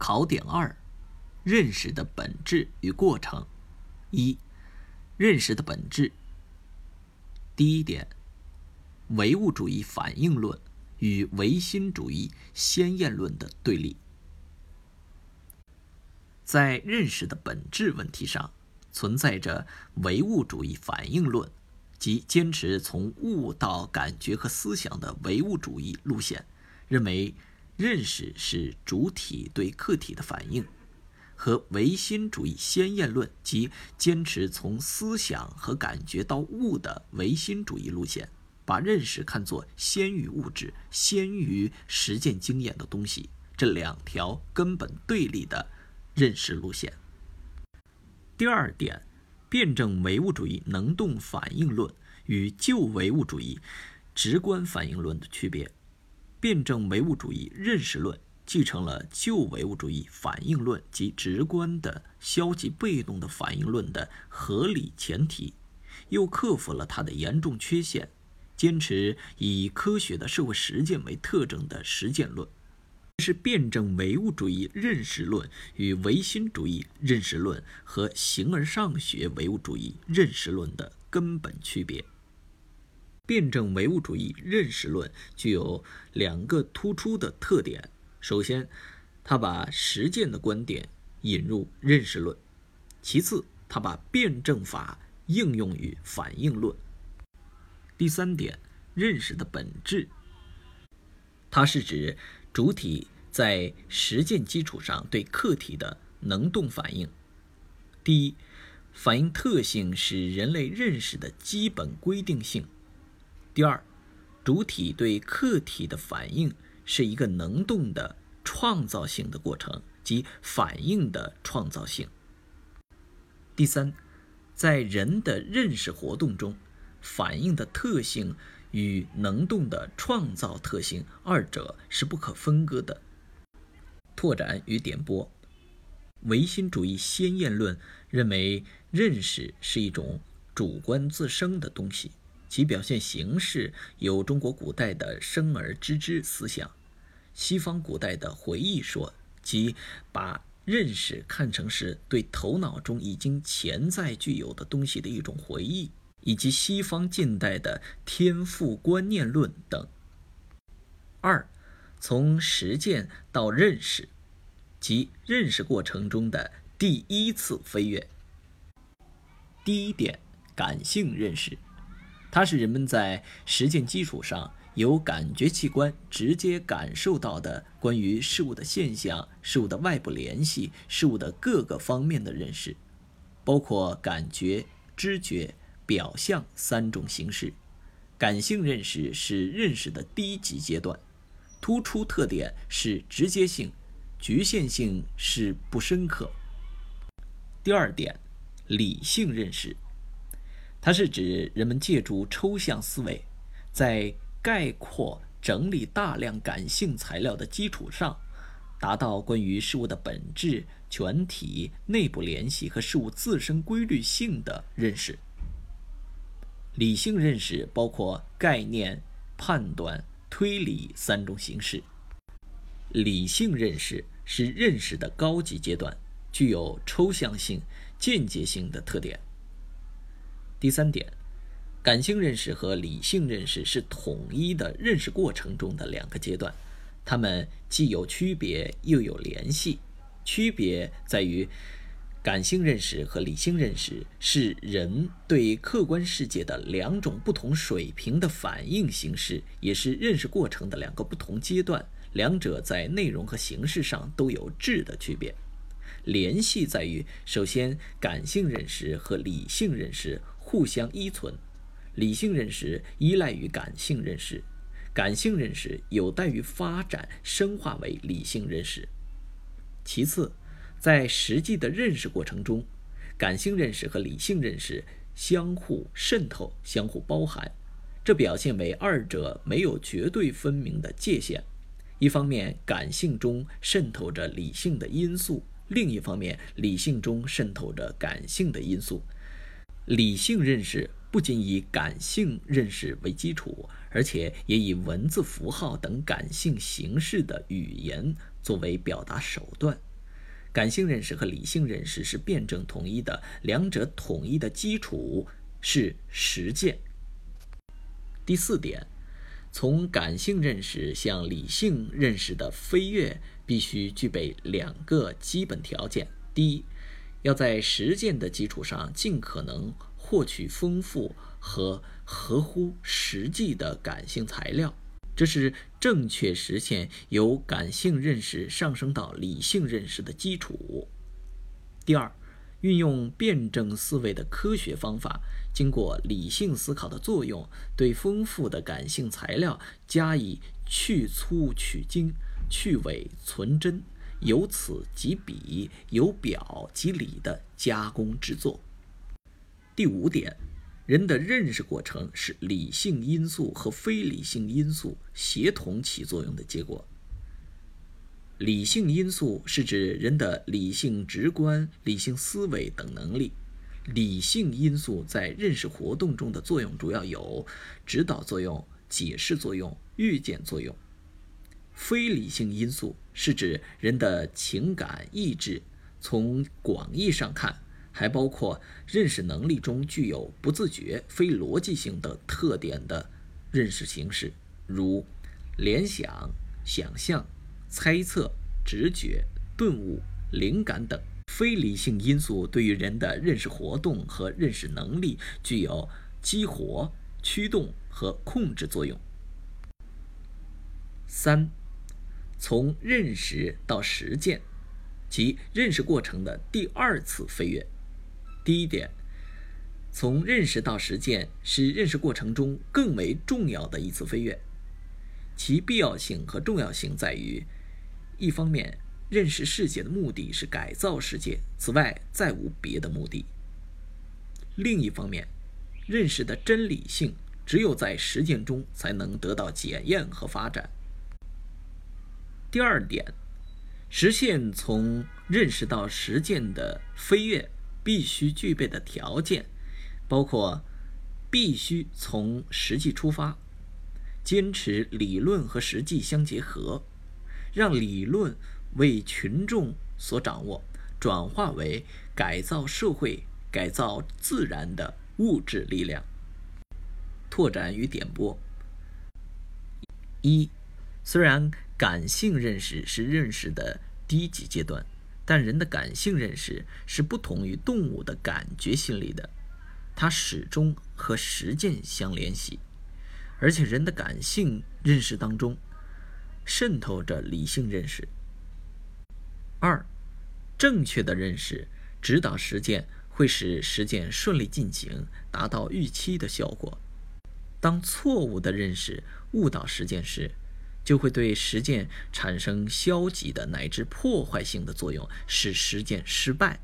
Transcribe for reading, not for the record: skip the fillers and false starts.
考点2：认识的本质与过程。1、认识的本质。第一点，唯物主义反应论与唯心主义先验论的对立。在认识的本质问题上，存在着唯物主义反应论，即坚持从物到感觉和思想的唯物主义路线，认为认识是主体对客体的反应，和唯心主义先验论，即坚持从思想和感觉到物的唯心主义路线，把认识看作先于物质、先于实践经验的东西，这两条根本对立的认识路线。第二点，辩证唯物主义能动反应论与旧唯物主义直观反应论的区别。辩证唯物主义认识论继承了旧唯物主义反应论及直观的消极被动的反应论的合理前提，又克服了它的严重缺陷，坚持以科学的社会实践为特征的实践论。这是辩证唯物主义认识论与唯心主义认识论和形而上学唯物主义认识论的根本区别。辩证唯物主义认识论具有两个突出的特点。首先，他把实践的观点引入认识论；其次，他把辩证法应用于反应论。第三点，认识的本质。它是指主体在实践基础上对客体的能动反应。第一，反应特性是人类认识的基本规定性。第二，主体对客体的反应是一个能动的创造性的过程，即反应的创造性。第三，在人的认识活动中，反应的特性与能动的创造特性二者是不可分割的。拓展与点拨。唯心主义先验论认为认识是一种主观自生的东西，其表现形式有中国古代的生而知之思想，西方古代的回忆说，即把认识看成是对头脑中已经潜在具有的东西的一种回忆，以及西方近代的天赋观念论等。二，从实践到认识，即认识过程中的第一次飞跃。第一点，感性认识。它是人们在实践基础上由感觉器官直接感受到的关于事物的现象、事物的外部联系、事物的各个方面的认识，包括感觉、知觉、表象三种形式。感性认识是认识的第一级阶段，突出特点是直接性，局限性是不深刻。第二点，理性认识。它是指人们借助抽象思维，在概括整理大量感性材料的基础上，达到关于事物的本质、全体、内部联系和事物自身规律性的认识。理性认识包括概念、判断、推理三种形式。理性认识是认识的高级阶段，具有抽象性、间接性的特点。第三点，感性认识和理性认识是统一的认识过程中的两个阶段，它们既有区别又有联系。区别在于，感性认识和理性认识是人对客观世界的两种不同水平的反应形式，也是认识过程的两个不同阶段，两者在内容和形式上都有质的区别。联系在于，首先，感性认识和理性认识互相依存，理性认识依赖于感性认识，感性认识有待于发展深化为理性认识。其次，在实际的认识过程中，感性认识和理性认识相互渗透、相互包含，这表现为二者没有绝对分明的界限。一方面，感性中渗透着理性的因素，另一方面，理性中渗透着感性的因素。理性认识不仅以感性认识为基础，而且也以文字符号等感性形式的语言作为表达手段，感性认识和理性认识是辩证统一的，两者统一的基础是实践。第四点，从感性认识向理性认识的飞跃必须具备两个基本条件。第一，要在实践的基础上尽可能获取丰富和合乎实际的感性材料，这是正确实现由感性认识上升到理性认识的基础。第二，运用辩证思维的科学方法，经过理性思考的作用，对丰富的感性材料加以去粗取精，去伪存真，由此及彼，由表及里的加工制作。第五点，人的认识过程是理性因素和非理性因素协同起作用的结果。理性因素是指人的理性直观、理性思维等能力。理性因素在认识活动中的作用主要有指导作用、解释作用、预见作用。非理性因素是指人的情感、意志，从广义上看，还包括认识能力中具有不自觉、非逻辑性的特点的认识形式，如联想、想象、猜测、直觉、顿悟、灵感等。非理性因素对于人的认识活动和认识能力具有激活、驱动和控制作用。三，从认识到实践，即认识过程的第二次飞跃。第一点，从认识到实践是认识过程中更为重要的一次飞跃，其必要性和重要性在于，一方面，认识世界的目的是改造世界，此外再无别的目的；另一方面，认识的真理性只有在实践中才能得到检验和发展。第二点，实现从认识到实践的飞跃必须具备的条件包括：必须从实际出发，坚持理论和实际相结合，让理论为群众所掌握，转化为改造社会、改造自然的物质力量。拓展与点拨。一，虽然感性认识是认识的低级阶段，但人的感性认识是不同于动物的感觉心理的，它始终和实践相联系。而且人的感性认识当中渗透着理性认识。二，正确的认识指导实践，会使实践顺利进行，达到预期的效果。当错误的认识误导实践时，就会对实践产生消极的乃至破坏性的作用，使实践失败。